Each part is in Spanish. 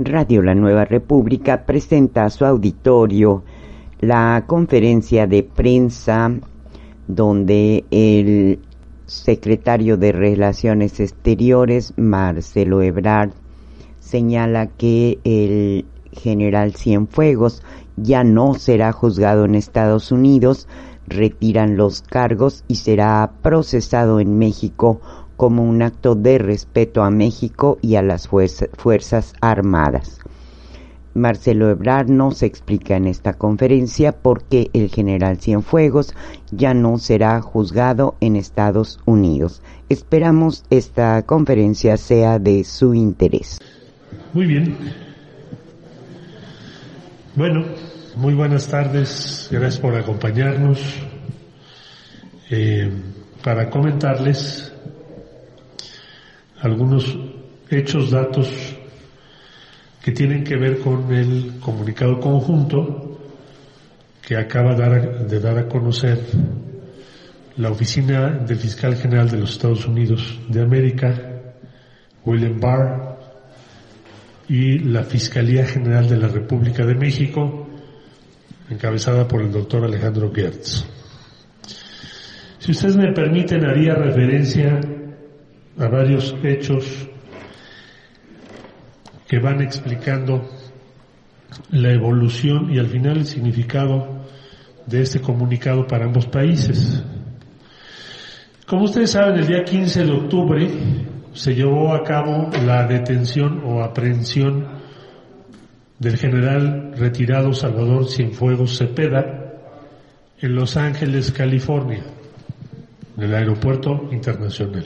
Radio La Nueva República presenta a su auditorio la conferencia de prensa donde el secretario de Relaciones Exteriores, Marcelo Ebrard, señala que el general Cienfuegos ya no será juzgado en Estados Unidos, retiran los cargos y será procesado en México como un acto de respeto a México y a las Fuerzas Armadas. Marcelo Ebrard no se explica en esta conferencia por qué el general Cienfuegos ya no será juzgado en Estados Unidos. Esperamos esta conferencia sea de su interés. Muy bien. Bueno, muy buenas tardes. Gracias por acompañarnos para comentarles algunos hechos, datos que tienen que ver con el comunicado conjunto que acaba de dar a conocer la oficina del fiscal general de los Estados Unidos de América, William Barr, y la Fiscalía General de la República de México, encabezada por el doctor Alejandro Gertz. Si ustedes me permiten, haría referencia a varios hechos que van explicando la evolución y al final el significado de este comunicado para ambos países. Como ustedes saben, el día 15 de octubre se llevó a cabo la detención o aprehensión del general retirado Salvador Cienfuegos Cepeda en Los Ángeles, California, en el aeropuerto internacional.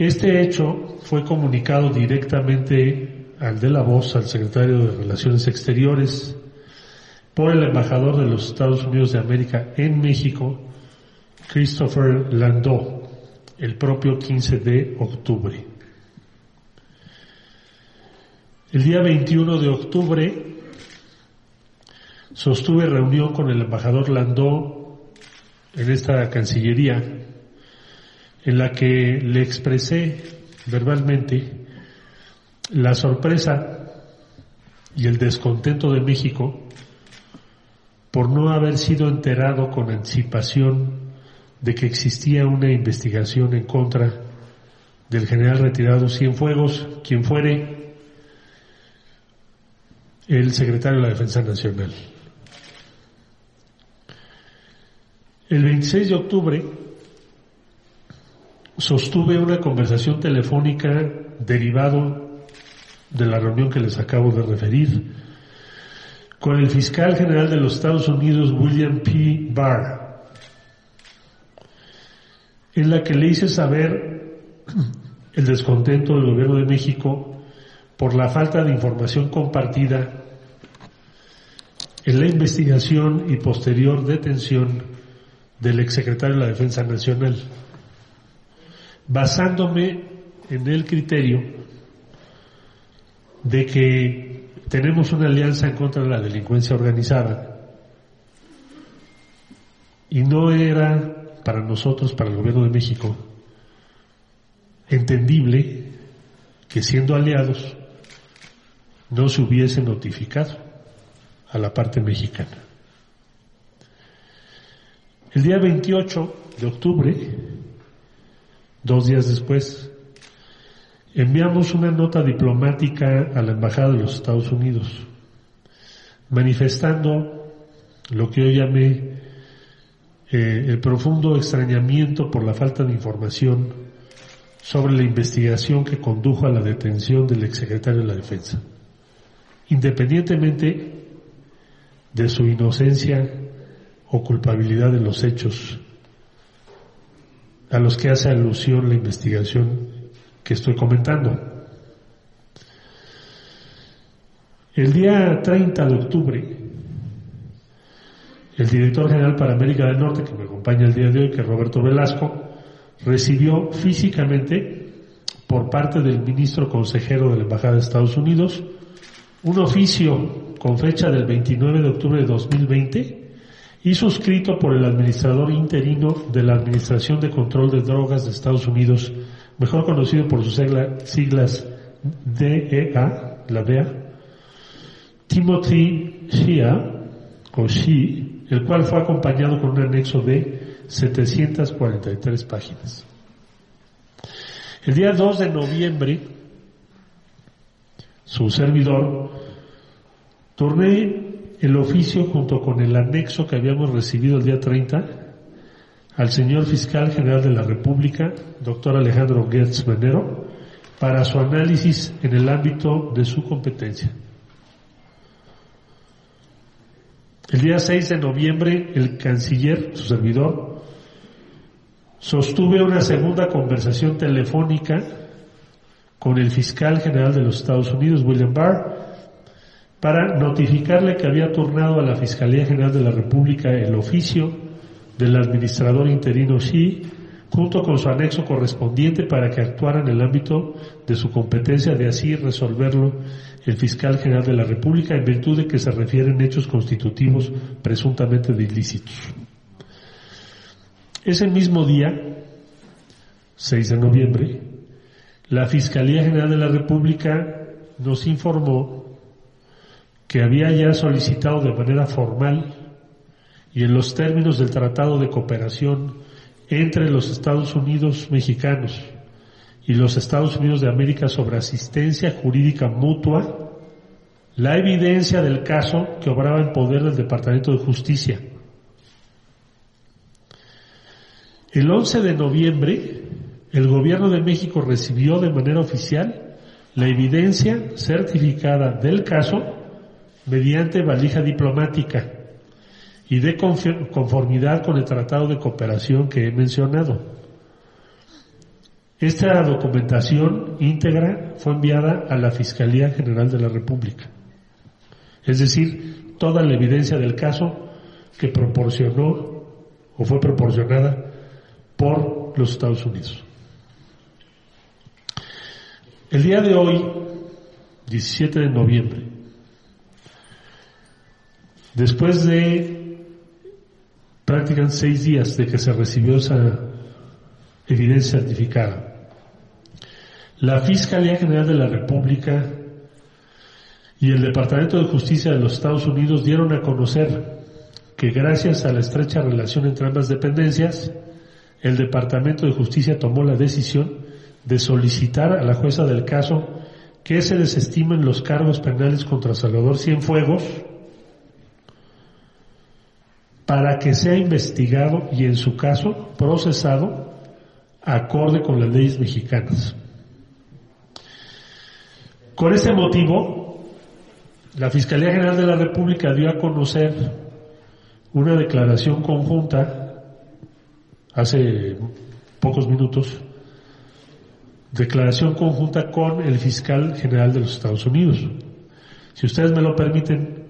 Este hecho fue comunicado directamente al de la voz, al secretario de Relaciones Exteriores, por el embajador de los Estados Unidos de América en México, Christopher Landau, el propio 15 de octubre. El día 21 de octubre sostuve reunión con el embajador Landau en esta Cancillería, en la que le expresé verbalmente la sorpresa y el descontento de México por no haber sido enterado con anticipación de que existía una investigación en contra del general retirado Cienfuegos, quien fuere el secretario de la Defensa Nacional. El 26 de octubre sostuve una conversación telefónica derivado de la reunión que les acabo de referir con el fiscal general de los Estados Unidos, William P. Barr, en la que le hice saber el descontento del gobierno de México por la falta de información compartida en la investigación y posterior detención del exsecretario de la Defensa Nacional, basándome en el criterio de que tenemos una alianza en contra de la delincuencia organizada y no era para nosotros, para el gobierno de México, entendible que siendo aliados no se hubiese notificado a la parte mexicana. El día 28 de octubre, 2 días después, enviamos una nota diplomática a la Embajada de los Estados Unidos, manifestando lo que yo llamé el profundo extrañamiento por la falta de información sobre la investigación que condujo a la detención del exsecretario de la Defensa, independientemente de su inocencia o culpabilidad de los hechos a los que hace alusión la investigación que estoy comentando. El día 30 de octubre, el director general para América del Norte, que me acompaña el día de hoy, que es Roberto Velasco, recibió físicamente, por parte del ministro consejero de la Embajada de Estados Unidos, un oficio con fecha del 29 de octubre de 2020 y suscrito por el administrador interino de la Administración de Control de Drogas de Estados Unidos, mejor conocido por sus siglas D.E.A., la D.E.A., Timothy Shea, el cual fue acompañado con un anexo de 743 páginas. El día 2 de noviembre, su servidor, turné el oficio junto con el anexo que habíamos recibido el día 30 al señor Fiscal General de la República, doctor Alejandro Gertz para su análisis en el ámbito de su competencia. El día 6 de noviembre, el canciller, su servidor, sostuve una segunda conversación telefónica con el fiscal general de los Estados Unidos, William Barr, para notificarle que había turnado a la Fiscalía General de la República el oficio del administrador interino Xi, junto con su anexo correspondiente para que actuara en el ámbito de su competencia de así resolverlo el fiscal general de la República en virtud de que se refieren hechos constitutivos presuntamente de ilícitos. Ese mismo día, 6 de noviembre, la Fiscalía General de la República nos informó que había ya solicitado de manera formal y en los términos del Tratado de Cooperación entre los Estados Unidos mexicanos y los Estados Unidos de América sobre asistencia jurídica mutua, la evidencia del caso que obraba en poder del Departamento de Justicia. El 11 de noviembre, el Gobierno de México recibió de manera oficial la evidencia certificada del caso mediante valija diplomática y de conformidad con el Tratado de Cooperación que he mencionado. Esta documentación íntegra fue enviada a la Fiscalía General de la República, es decir, toda la evidencia del caso que proporcionó o fue proporcionada por los Estados Unidos. El día de hoy, 17 de noviembre, después de prácticamente 6 días de que se recibió esa evidencia certificada, la Fiscalía General de la República y el Departamento de Justicia de los Estados Unidos dieron a conocer que gracias a la estrecha relación entre ambas dependencias, el Departamento de Justicia tomó la decisión de solicitar a la jueza del caso que se desestimen los cargos penales contra Salvador Cienfuegos para que sea investigado y en su caso procesado acorde con las leyes mexicanas. Con ese motivo, la Fiscalía General de la República dio a conocer una declaración conjunta hace pocos minutos, declaración conjunta con el fiscal general de los Estados Unidos. Si ustedes me lo permiten,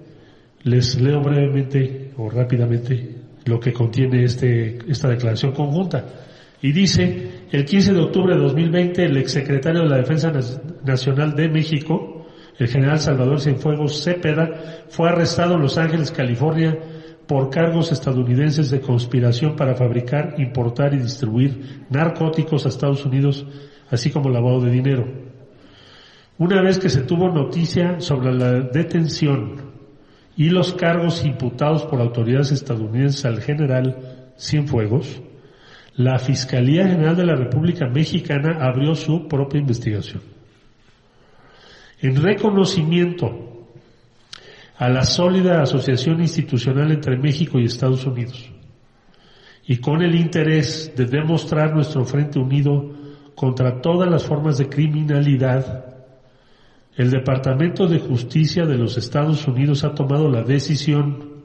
les leo brevemente o rápidamente lo que contiene esta declaración conjunta. Y dice: el 15 de octubre de 2020, el exsecretario de la Defensa Nacional de México, el general Salvador Cienfuegos Cepeda, fue arrestado en Los Ángeles, California, por cargos estadounidenses de conspiración para fabricar, importar y distribuir narcóticos a Estados Unidos, así como lavado de dinero. Una vez que se tuvo noticia sobre la detención y los cargos imputados por autoridades estadounidenses al general Cienfuegos, la Fiscalía General de la República Mexicana abrió su propia investigación. En reconocimiento a la sólida asociación institucional entre México y Estados Unidos, y con el interés de demostrar nuestro frente unido contra todas las formas de criminalidad, el Departamento de Justicia de los Estados Unidos ha tomado la decisión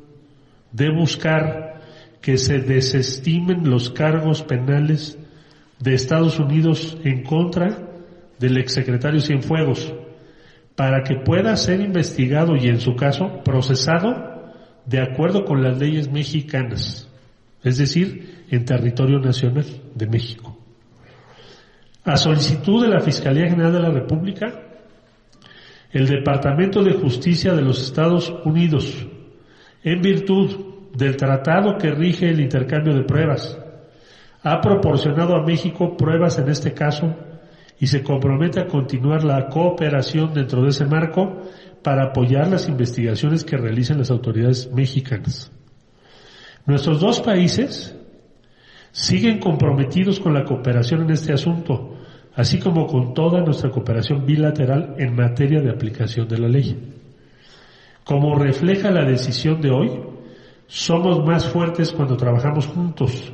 de buscar que se desestimen los cargos penales de Estados Unidos en contra del exsecretario Cienfuegos para que pueda ser investigado y, en su caso, procesado de acuerdo con las leyes mexicanas, es decir, en territorio nacional de México. A solicitud de la Fiscalía General de la República, el Departamento de Justicia de los Estados Unidos, en virtud del tratado que rige el intercambio de pruebas, ha proporcionado a México pruebas en este caso y se compromete a continuar la cooperación dentro de ese marco para apoyar las investigaciones que realicen las autoridades mexicanas. Nuestros dos países siguen comprometidos con la cooperación en este asunto, así como con toda nuestra cooperación bilateral en materia de aplicación de la ley. Como refleja la decisión de hoy, somos más fuertes cuando trabajamos juntos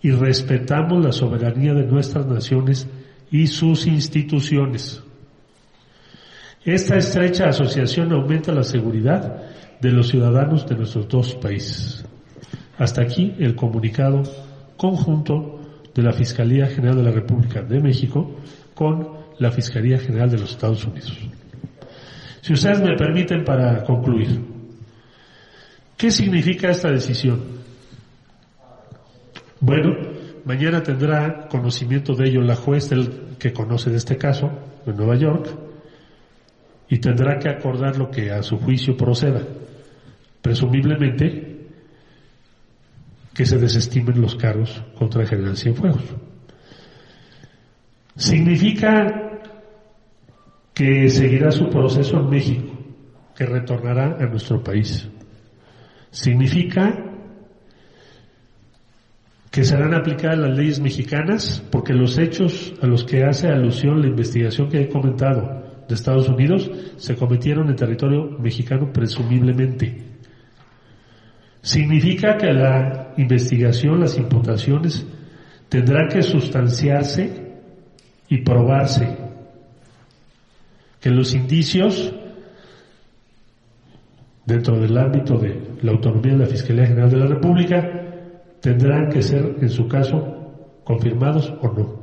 y respetamos la soberanía de nuestras naciones y sus instituciones. Esta estrecha asociación aumenta la seguridad de los ciudadanos de nuestros dos países. Hasta aquí el comunicado conjunto de la Fiscalía General de la República de México con la Fiscalía General de los Estados Unidos. Si ustedes me permiten, para concluir, ¿qué significa esta decisión? Bueno, mañana tendrá conocimiento de ello la juez, el que conoce de este caso, de Nueva York, y tendrá que acordar lo que a su juicio proceda, presumiblemente que se desestimen los cargos contra el general Cienfuegos. Significa que seguirá su proceso en México, que retornará a nuestro país. Significa que serán aplicadas las leyes mexicanas, porque los hechos a los que hace alusión la investigación que he comentado de Estados Unidos se cometieron en territorio mexicano presumiblemente. Significa que la investigación, las imputaciones, tendrán que sustanciarse y probarse, que los indicios, dentro del ámbito de la autonomía de la Fiscalía General de la República, tendrán que ser, en su caso, confirmados o no.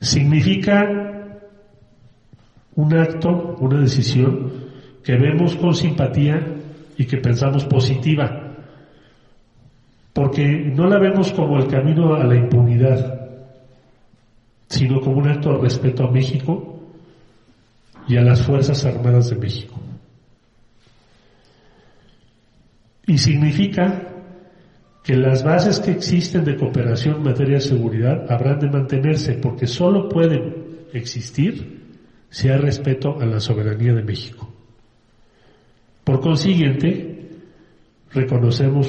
Significa un acto, una decisión que vemos con simpatía y que pensamos positiva, porque no la vemos como el camino a la impunidad, sino como un acto de respeto a México y a las Fuerzas Armadas de México. Y significa que las bases que existen de cooperación en materia de seguridad habrán de mantenerse, porque solo pueden existir si hay respeto a la soberanía de México. Por consiguiente, reconocemos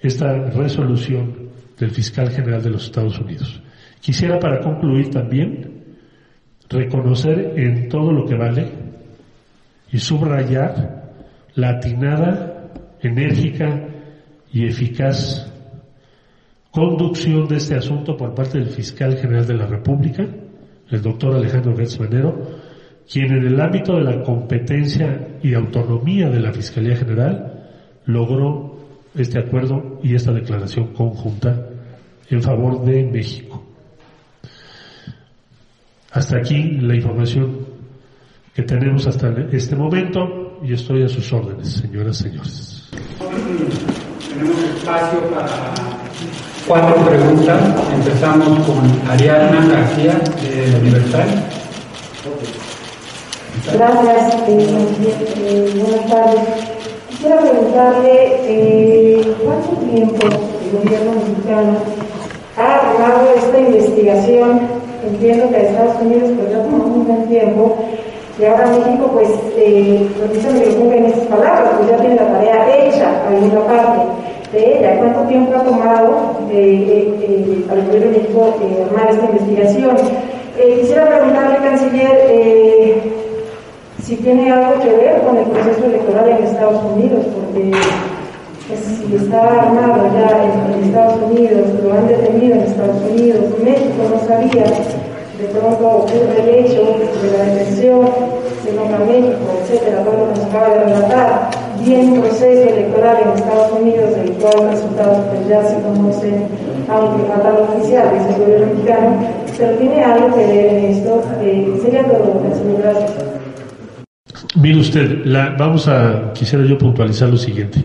esta resolución del Fiscal General de los Estados Unidos. Quisiera, para concluir, también reconocer en todo lo que vale y subrayar la atinada, enérgica y eficaz conducción de este asunto por parte del Fiscal General de la República, el doctor Alejandro Gertz, quien en el ámbito de la competencia y autonomía de la Fiscalía General logró este acuerdo y esta declaración conjunta en favor de México. Hasta aquí la información que tenemos hasta este momento y estoy a sus órdenes, señoras y señores. Tenemos espacio para 4 preguntas. Empezamos con Ariadna García, de la Universidad. Gracias, buenas tardes. Quisiera preguntarle cuánto tiempo el gobierno mexicano ha agarrado esta investigación. Entiendo que a Estados Unidos pues ya tomó un gran tiempo y ahora México pues lo que se me ocurre en esas palabras pues ya tiene la tarea hecha, hay una parte de ella. ¿Cuánto tiempo ha tomado al gobierno de México armar esta investigación? Quisiera preguntarle, canciller, si tiene algo que ver con el proceso electoral en Estados Unidos, porque pues, si está armado ya en Estados Unidos, lo han detenido en Estados Unidos, México no sabía, de pronto ocurre el hecho de la detención, se nombra México, etcétera, todo lo que nos acaba de relatar, bien proceso electoral en Estados Unidos, del cual resultados pues ya se conocen, aunque el tratado oficial es el gobierno mexicano, pero tiene algo que ver en esto, sería todo. Mire usted, quisiera yo puntualizar lo siguiente.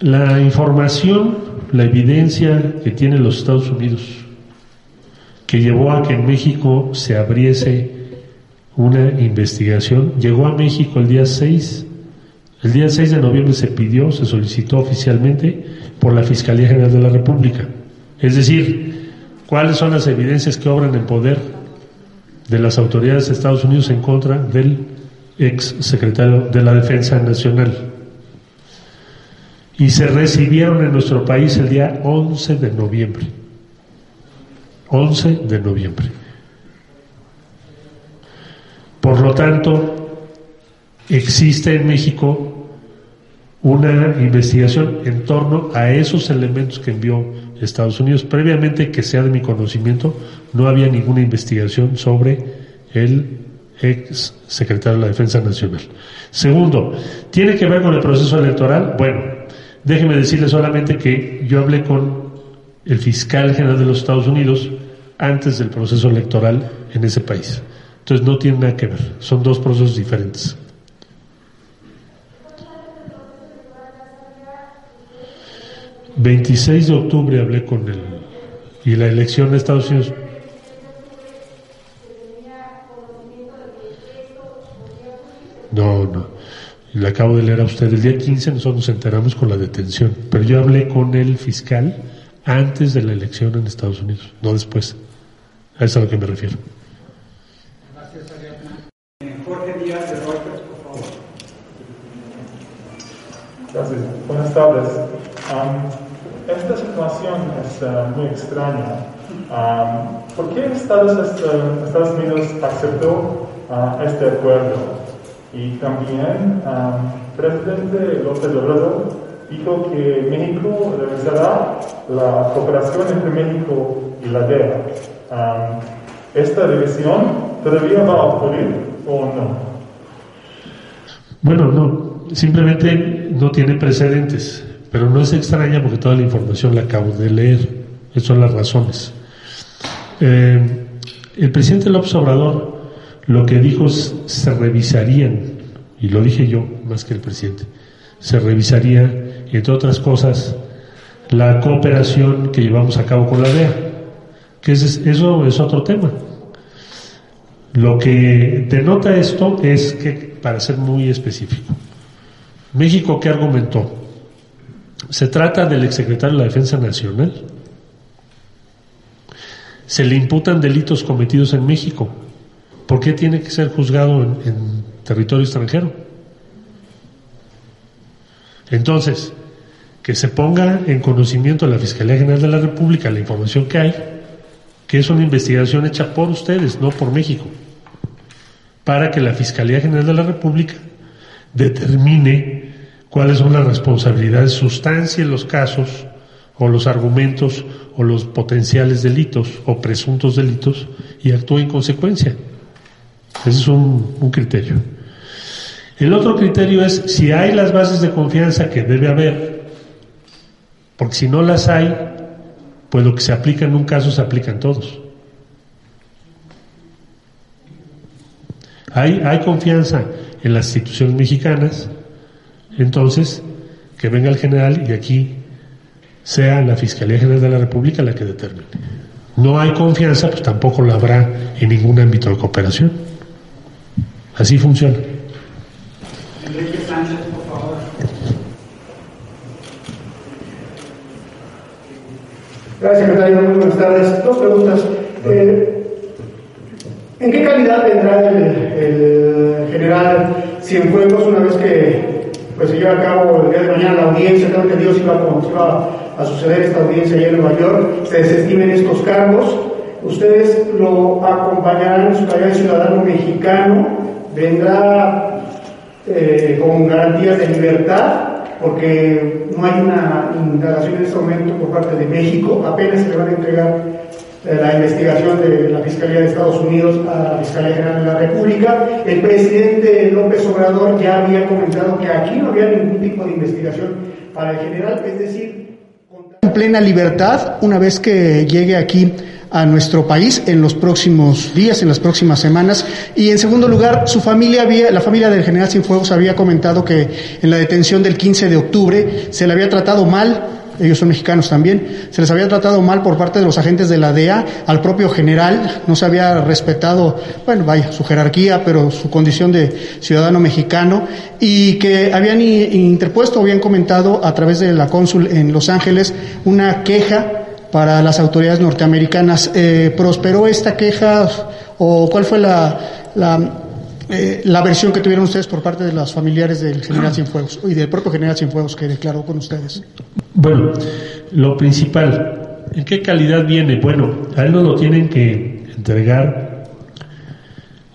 La información, la evidencia que tienen los Estados Unidos, que llevó a que en México se abriese una investigación, llegó a México el día 6. El día 6 de noviembre se solicitó oficialmente por la Fiscalía General de la República. Es decir, ¿cuáles son las evidencias que obran en poder de las autoridades de Estados Unidos en contra del ex secretario de la Defensa Nacional? Y se recibieron en nuestro país el día 11 de noviembre. 11 de noviembre. Por lo tanto, existe en México una investigación en torno a esos elementos que envió Estados Unidos. Previamente, que sea de mi conocimiento, no había ninguna investigación sobre el ex secretario de la Defensa Nacional. Segundo, ¿tiene que ver con el proceso electoral? Bueno, déjeme decirle solamente que yo hablé con el fiscal general de los Estados Unidos antes del proceso electoral en ese país. Entonces no tiene nada que ver, son dos procesos diferentes. El 26 de octubre hablé con él y la elección de Estados Unidos. No, no, le acabo de leer a usted. El día 15 nosotros nos enteramos con la detención, pero yo hablé con el fiscal antes de la elección en Estados Unidos, no después. A eso es a lo que me refiero. Gracias, Ariadna. Jorge Díaz de Rojas, por favor. Gracias, buenas tardes. Esta situación es muy extraña. ¿Por qué Estados Unidos aceptó este acuerdo? Y también el presidente López Obrador dijo que México revisará la cooperación entre México y la D.E.A. ¿Esta revisión todavía va a ocurrir o no? Bueno, no, simplemente no tiene precedentes, pero no es extraña porque toda la información la acabo de leer. Esas son las razones. El presidente López Obrador lo que dijo es, se revisarían, y lo dije yo más que el presidente, se revisaría, entre otras cosas, la cooperación que llevamos a cabo con la D.E.A., que eso es otro tema. Lo que denota esto es que, para ser muy específico, México, ¿qué argumentó? Se trata del exsecretario de la Defensa Nacional. Se le imputan delitos cometidos en México. ¿Por qué tiene que ser juzgado en territorio extranjero? Entonces, que se ponga en conocimiento de la Fiscalía General de la República la información que hay, que es una investigación hecha por ustedes, no por México, para que la Fiscalía General de la República determine cuáles son las responsabilidades, sustancie los casos o los argumentos o los potenciales delitos o presuntos delitos y actúe en consecuencia. Ese es un criterio. El otro criterio es si hay las bases de confianza que debe haber, porque si no las hay, pues lo que se aplica en un caso se aplica en todos. Hay confianza en las instituciones mexicanas, entonces que venga el general y aquí sea la Fiscalía General de la República la que determine. No hay confianza, pues tampoco la habrá en ningún ámbito de cooperación. Así funciona. Enrique Sánchez, por favor. Gracias, secretario. Muy buenas tardes. Dos preguntas. ¿En qué calidad vendrá el general Cienfuegos una vez que se lleve a cabo el día de mañana la audiencia? Tengo entendido si iba a suceder esta audiencia allá en Nueva York. Se desestimen estos cargos. ¿Ustedes lo acompañarán en su calidad de ciudadano mexicano? ¿Vendrá con garantías de libertad? Porque no hay una indagación en este momento por parte de México. Apenas se le van a entregar la investigación de la Fiscalía de Estados Unidos a la Fiscalía General de la República. El presidente López Obrador ya había comentado que aquí no había ningún tipo de investigación para el general, es decir, con plena libertad una vez que llegue aquí a nuestro país en los próximos días, en las próximas semanas. Y en segundo lugar, su familia la familia del general Cienfuegos había comentado que en la detención del 15 de octubre se le había tratado mal. Ellos son mexicanos también, se les había tratado mal por parte de los agentes de la D.E.A., al propio general, no se había respetado, bueno, vaya, su jerarquía, pero su condición de ciudadano mexicano, y que habían interpuesto, habían comentado a través de la cónsul en Los Ángeles una queja para las autoridades norteamericanas. ¿Prosperó esta queja o cuál fue la versión que tuvieron ustedes por parte de los familiares del general Cienfuegos y del propio general Cienfuegos que declaró con ustedes? Bueno, lo principal, ¿en qué calidad viene? Bueno, a él no lo tienen que entregar,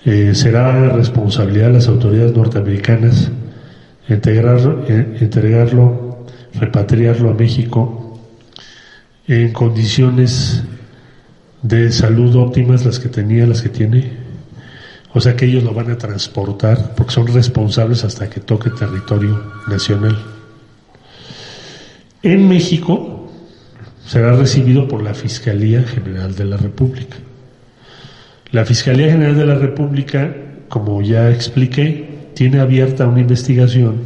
será responsabilidad de las autoridades norteamericanas entregarlo, repatriarlo a México en condiciones de salud óptimas, las que tiene. O sea que ellos lo van a transportar porque son responsables hasta que toque territorio nacional. En México será recibido por la Fiscalía General de la República. La Fiscalía General de la República, como ya expliqué, tiene abierta una investigación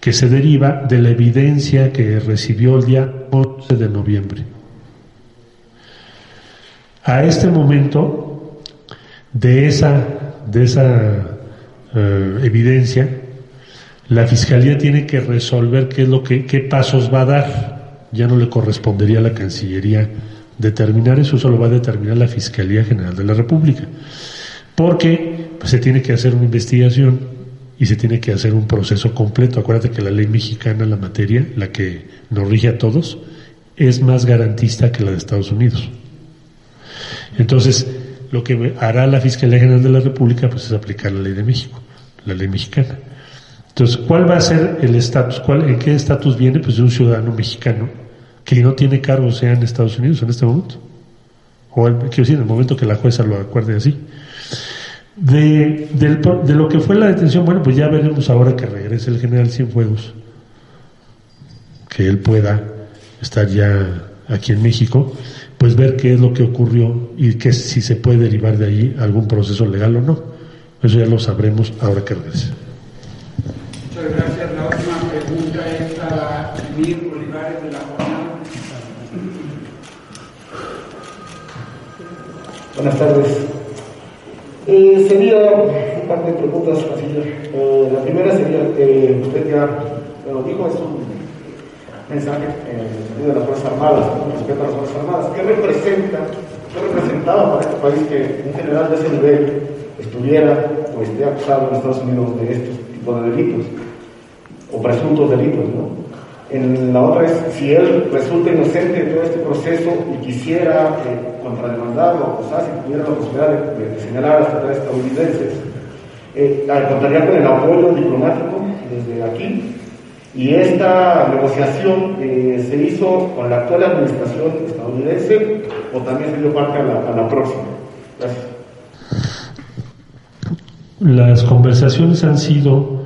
que se deriva de la evidencia que recibió el día 11 de noviembre. A este momento, de esa evidencia, la Fiscalía tiene que resolver qué pasos va a dar. Ya no le correspondería a la Cancillería determinar eso, solo va a determinar la Fiscalía General de la República, porque pues, se tiene que hacer una investigación y se tiene que hacer un proceso completo. Acuérdate que la ley mexicana, la materia, la que nos rige a todos, es más garantista que la de Estados Unidos. Entonces, lo que hará la Fiscalía General de la República pues es aplicar la ley de México, la ley mexicana. Entonces, ¿cuál va a ser el estatus? ¿En qué estatus viene? Pues de un ciudadano mexicano que no tiene cargo, sea en Estados Unidos en este momento, o quiero decir, en el momento que la jueza lo acuerde así. De lo que fue la detención, bueno, pues ya veremos ahora que regrese el general Cienfuegos, que él pueda estar ya aquí en México, pues ver qué es lo que ocurrió y que si se puede derivar de allí algún proceso legal o no. Eso ya lo sabremos ahora que regrese. Muchas gracias. La última pregunta es a Emir Bolívares de la Jornada. Buenas tardes. Sería un par de preguntas sencillas. La primera sería, usted ya lo dijo, es un mensaje de las Fuerzas Armadas, con respecto a las Fuerzas Armadas. ¿Qué representaba para este país que un general de ese nivel estuviera o esté acusado en Estados Unidos de este tipo de delitos, o presuntos delitos, ¿no? La otra es, si él resulta inocente de todo este proceso y quisiera contrademandarlo, o acusar, si tuviera la posibilidad de señalar a las autoridades estadounidenses, contaría con el apoyo diplomático desde aquí. Y esta negociación se hizo con la actual administración estadounidense o también se dio parte a la próxima. Gracias. Las conversaciones han sido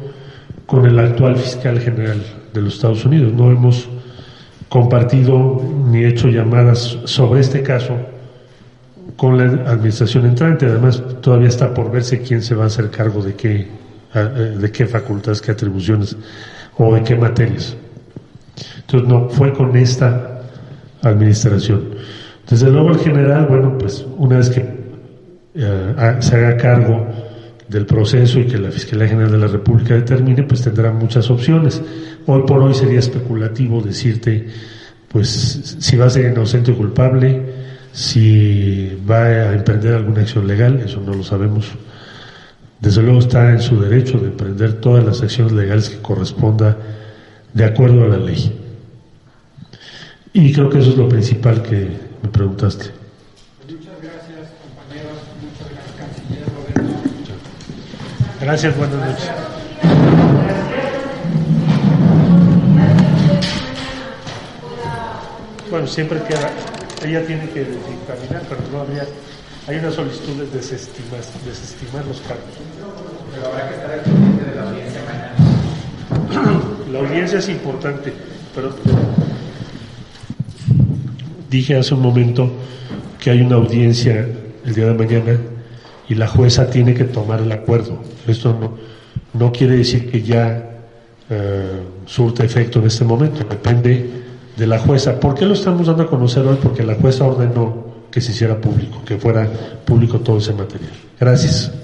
con el actual fiscal general de los Estados Unidos. No hemos compartido ni hecho llamadas sobre este caso con la administración entrante. Además, todavía está por verse quién se va a hacer cargo de qué facultades, qué atribuciones o en qué materias. Entonces no fue con esta administración. Desde luego el general, bueno, pues una vez que se haga cargo del proceso y que la Fiscalía General de la República determine, pues tendrá muchas opciones. Hoy por hoy sería especulativo decirte pues si va a ser inocente o culpable, si va a emprender alguna acción legal, eso no lo sabemos. Desde luego está en su derecho de emprender todas las acciones legales que corresponda de acuerdo a la ley. Y creo que eso es lo principal que me preguntaste. Muchas gracias, compañeros. Muchas gracias, canciller Roberto. Gracias, buenas noches. Bueno, siempre queda. Ella tiene que dictaminar, pero no habría. Hay una solicitud de desestimar los cargos. Pero habrá que estar al pendiente de la audiencia mañana. La audiencia es importante, pero dije hace un momento que hay una audiencia el día de mañana y la jueza tiene que tomar el acuerdo. Esto no quiere decir que ya surta efecto en este momento, depende de la jueza. ¿Por qué lo estamos dando a conocer hoy? Porque la jueza ordenó que se hiciera público, que fuera público todo ese material. Gracias.